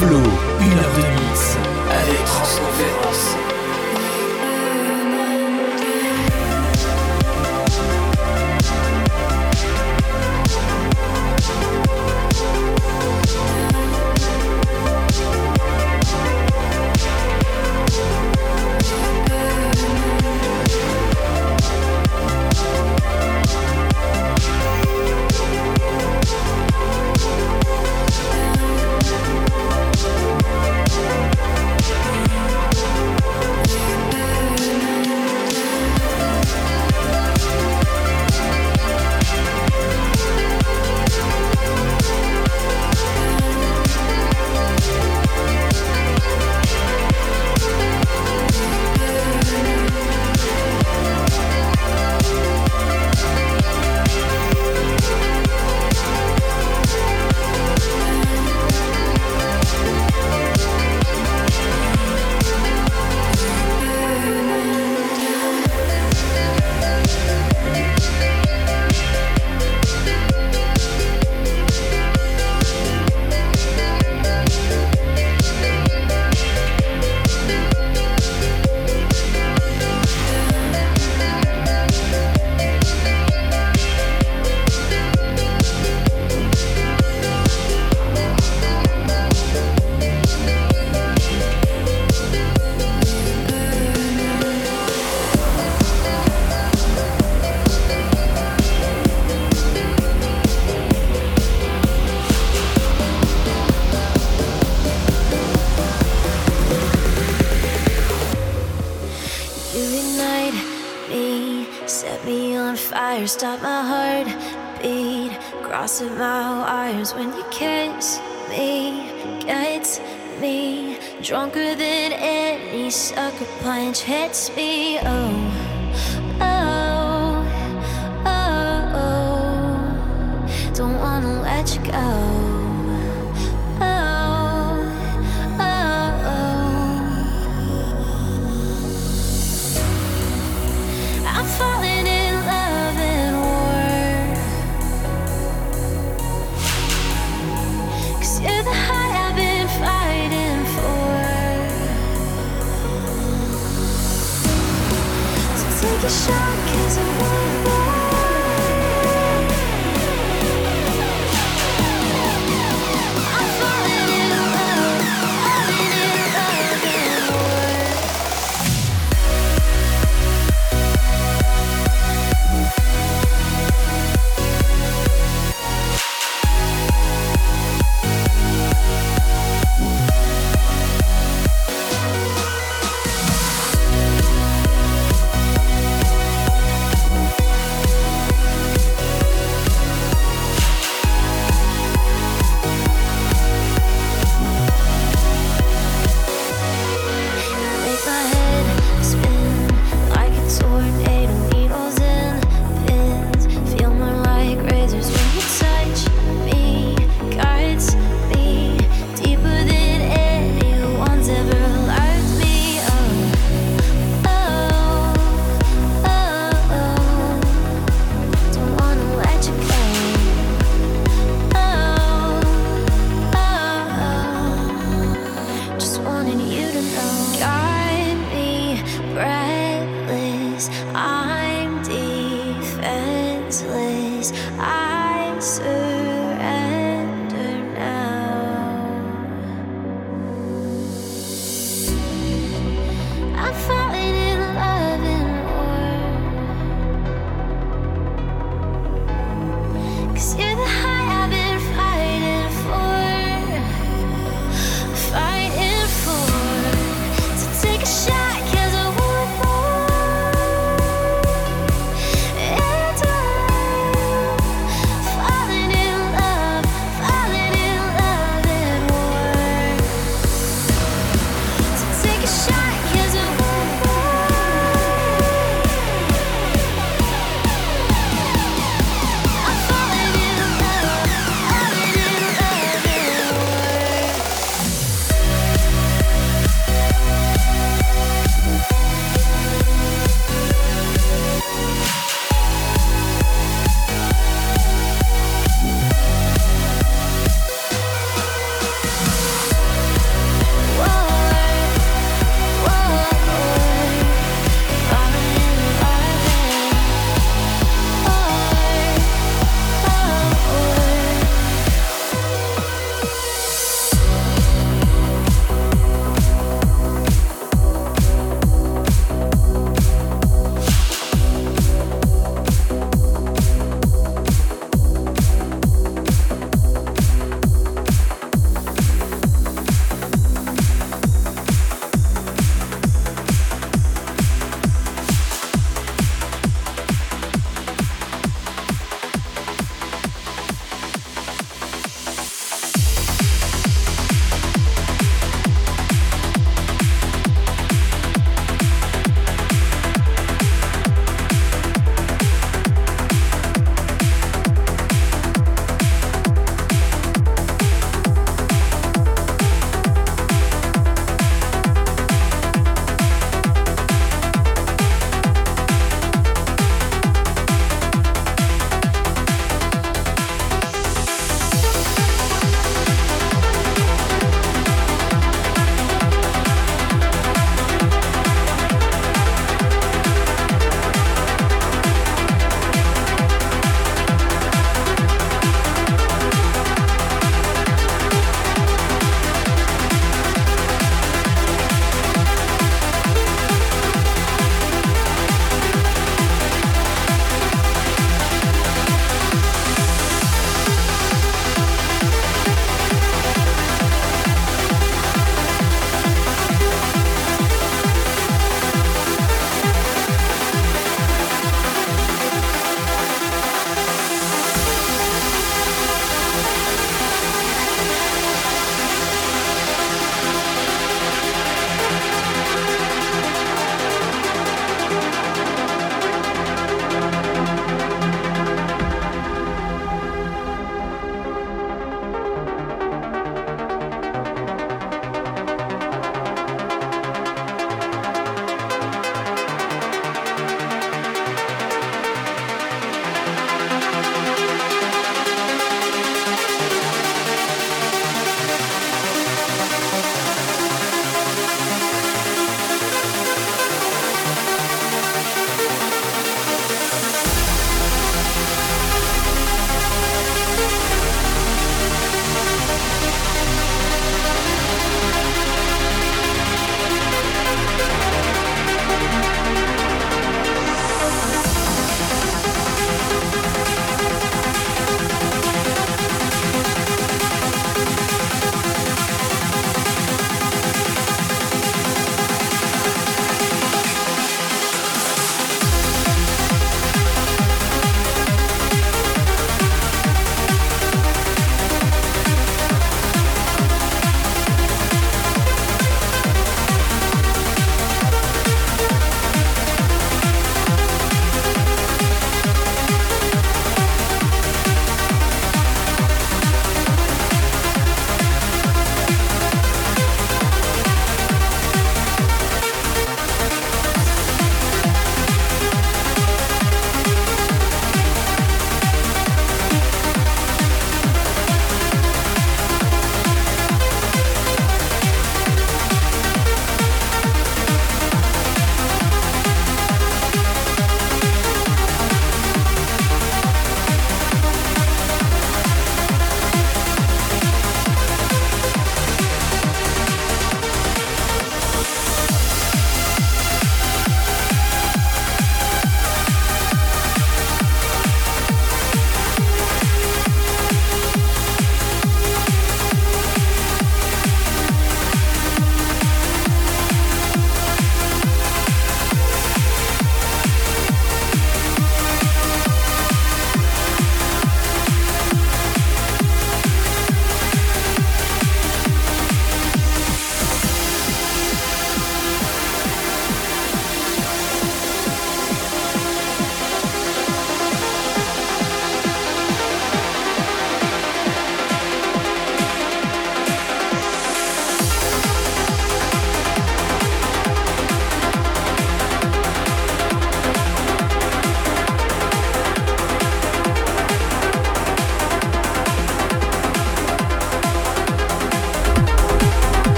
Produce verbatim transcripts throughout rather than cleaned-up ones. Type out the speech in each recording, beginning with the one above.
Flow, une heure de mix avec Transconférence. Stop my heartbeat, crossing my wires when you kiss me, gets me drunker than any sucker punch hits me. Oh, oh, oh, oh, don't wanna let you go. Oh, oh, oh, I'm falling in. You're the high I've been fighting for. So take a shot, 'cause I want more. I'm falling in love, falling in love and war.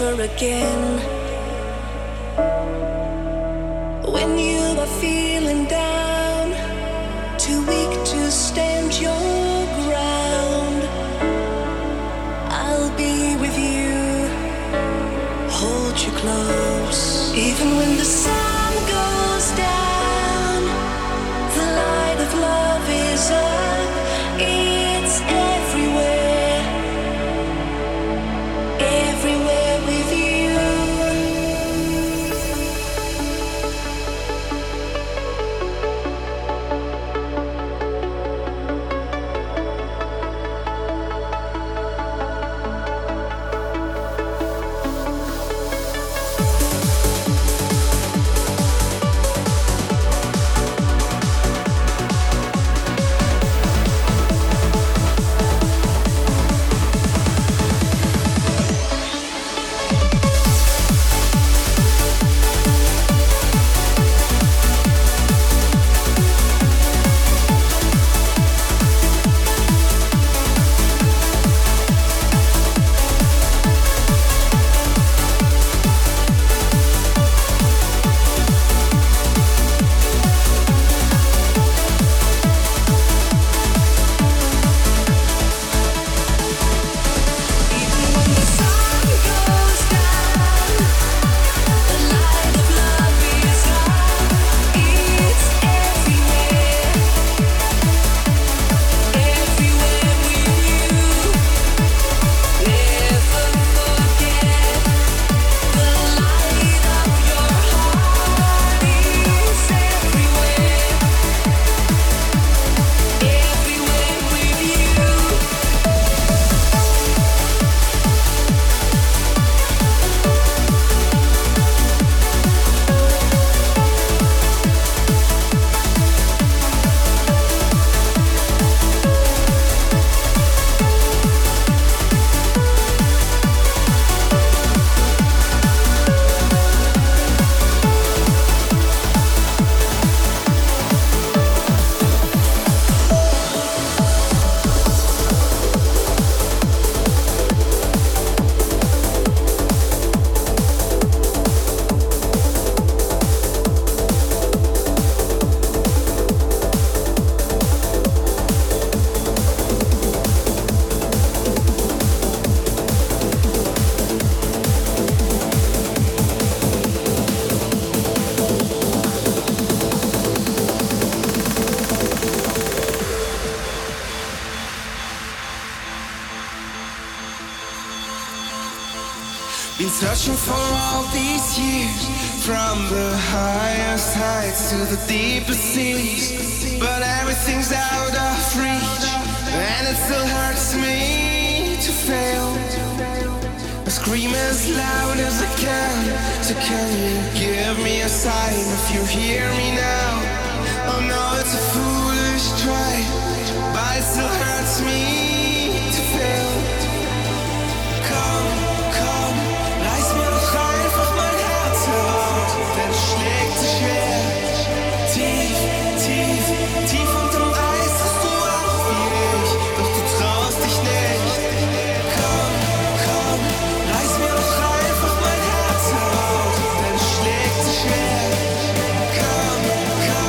ever again. When you are feeling down, too weak to stand your ground, I'll be with you, hold you close. Even when the sun goes down, the light of love is up, it's everywhere, everywhere with searching for all these years, from the highest heights to the deepest seas, but everything's out of reach, and it still hurts me to fail. I scream as loud as I can, so can you give me a sign if you hear me now? Oh no, it's a foolish try, but it still hurts me to fail. Come. Denn es schlägt sich schwer, tief, tief, tief unterm Eis bist du auch wie ich, doch du traust dich nicht. Komm, komm, reiß mir doch einfach mein Herz heraus, denn es schlägt sich schwer. Komm, komm.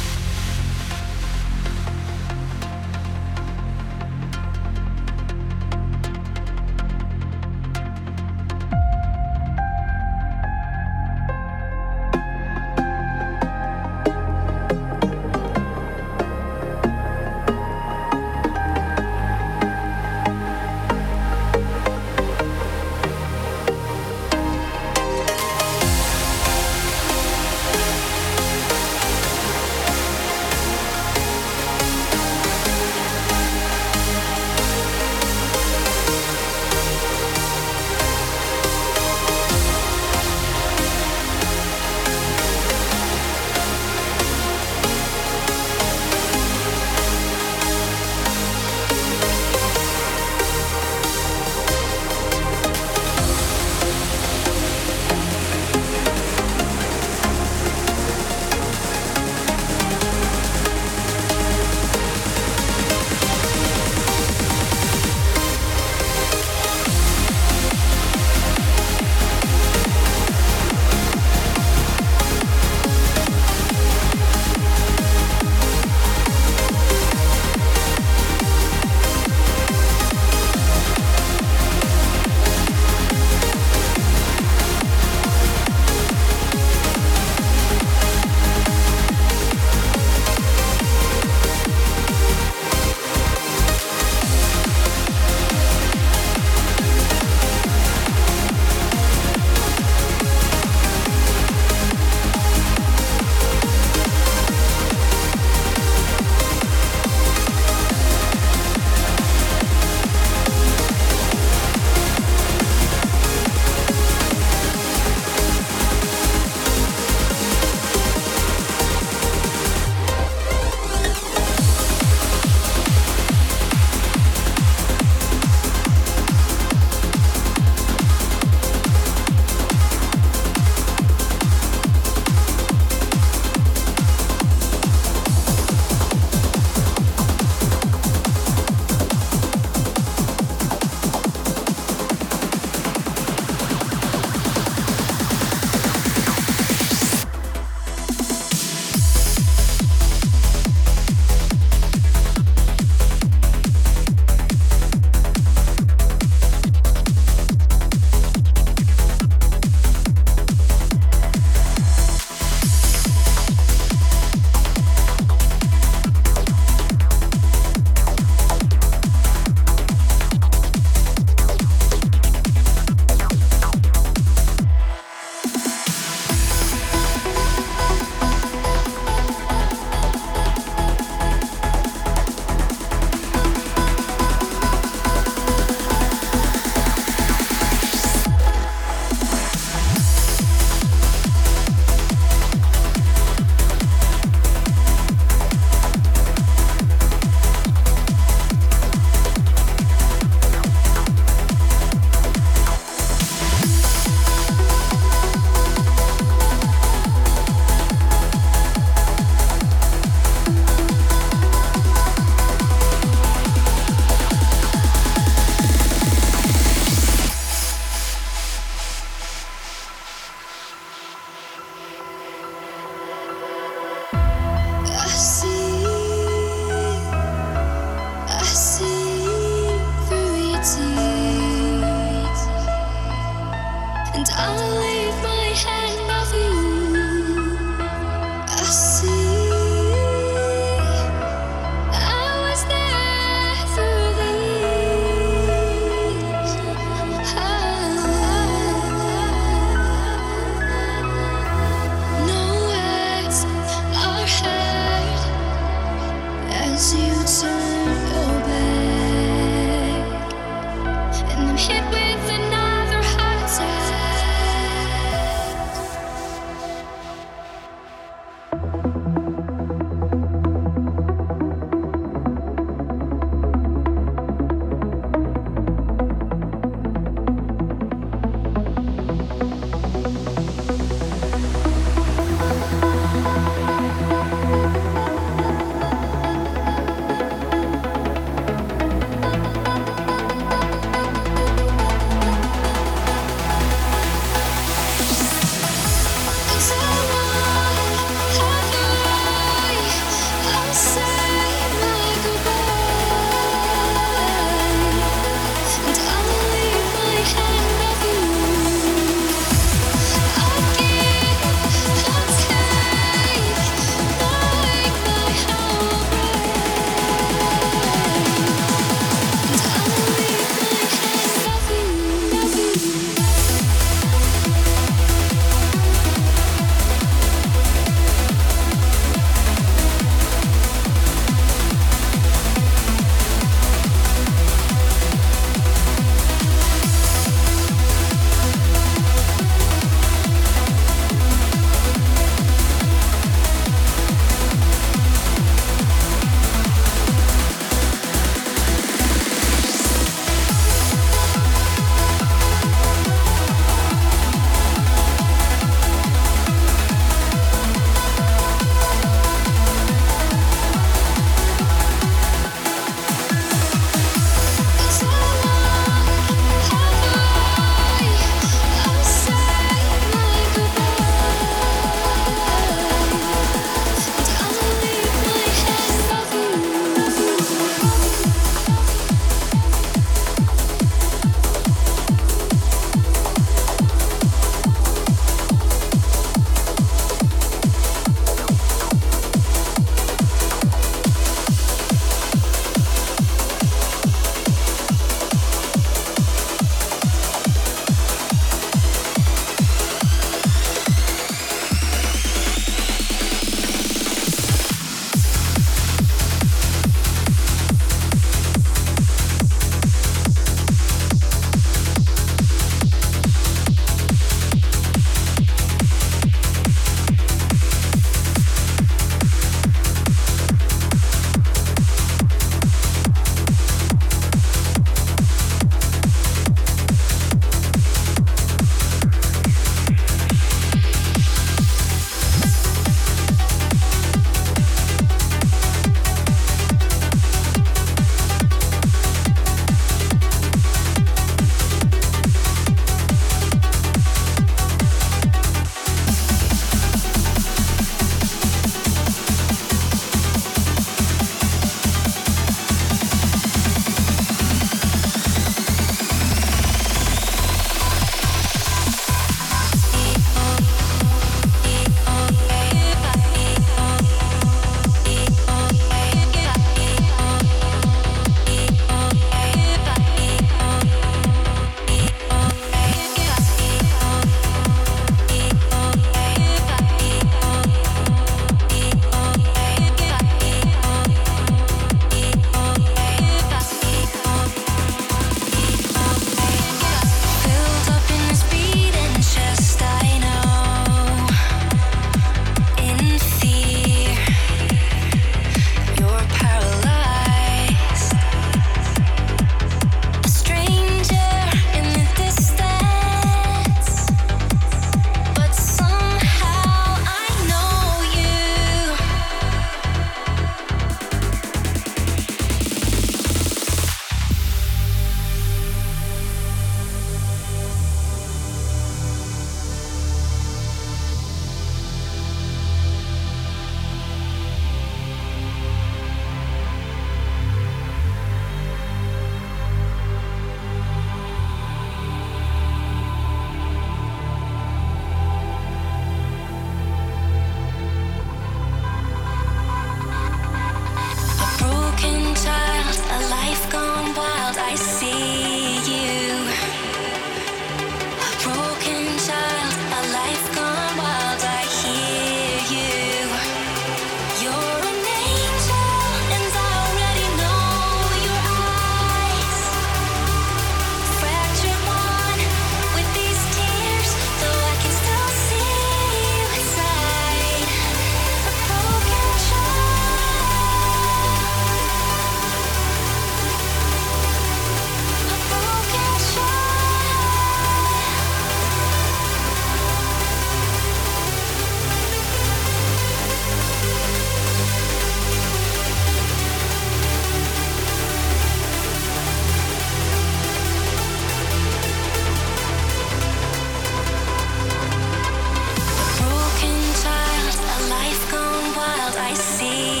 I see.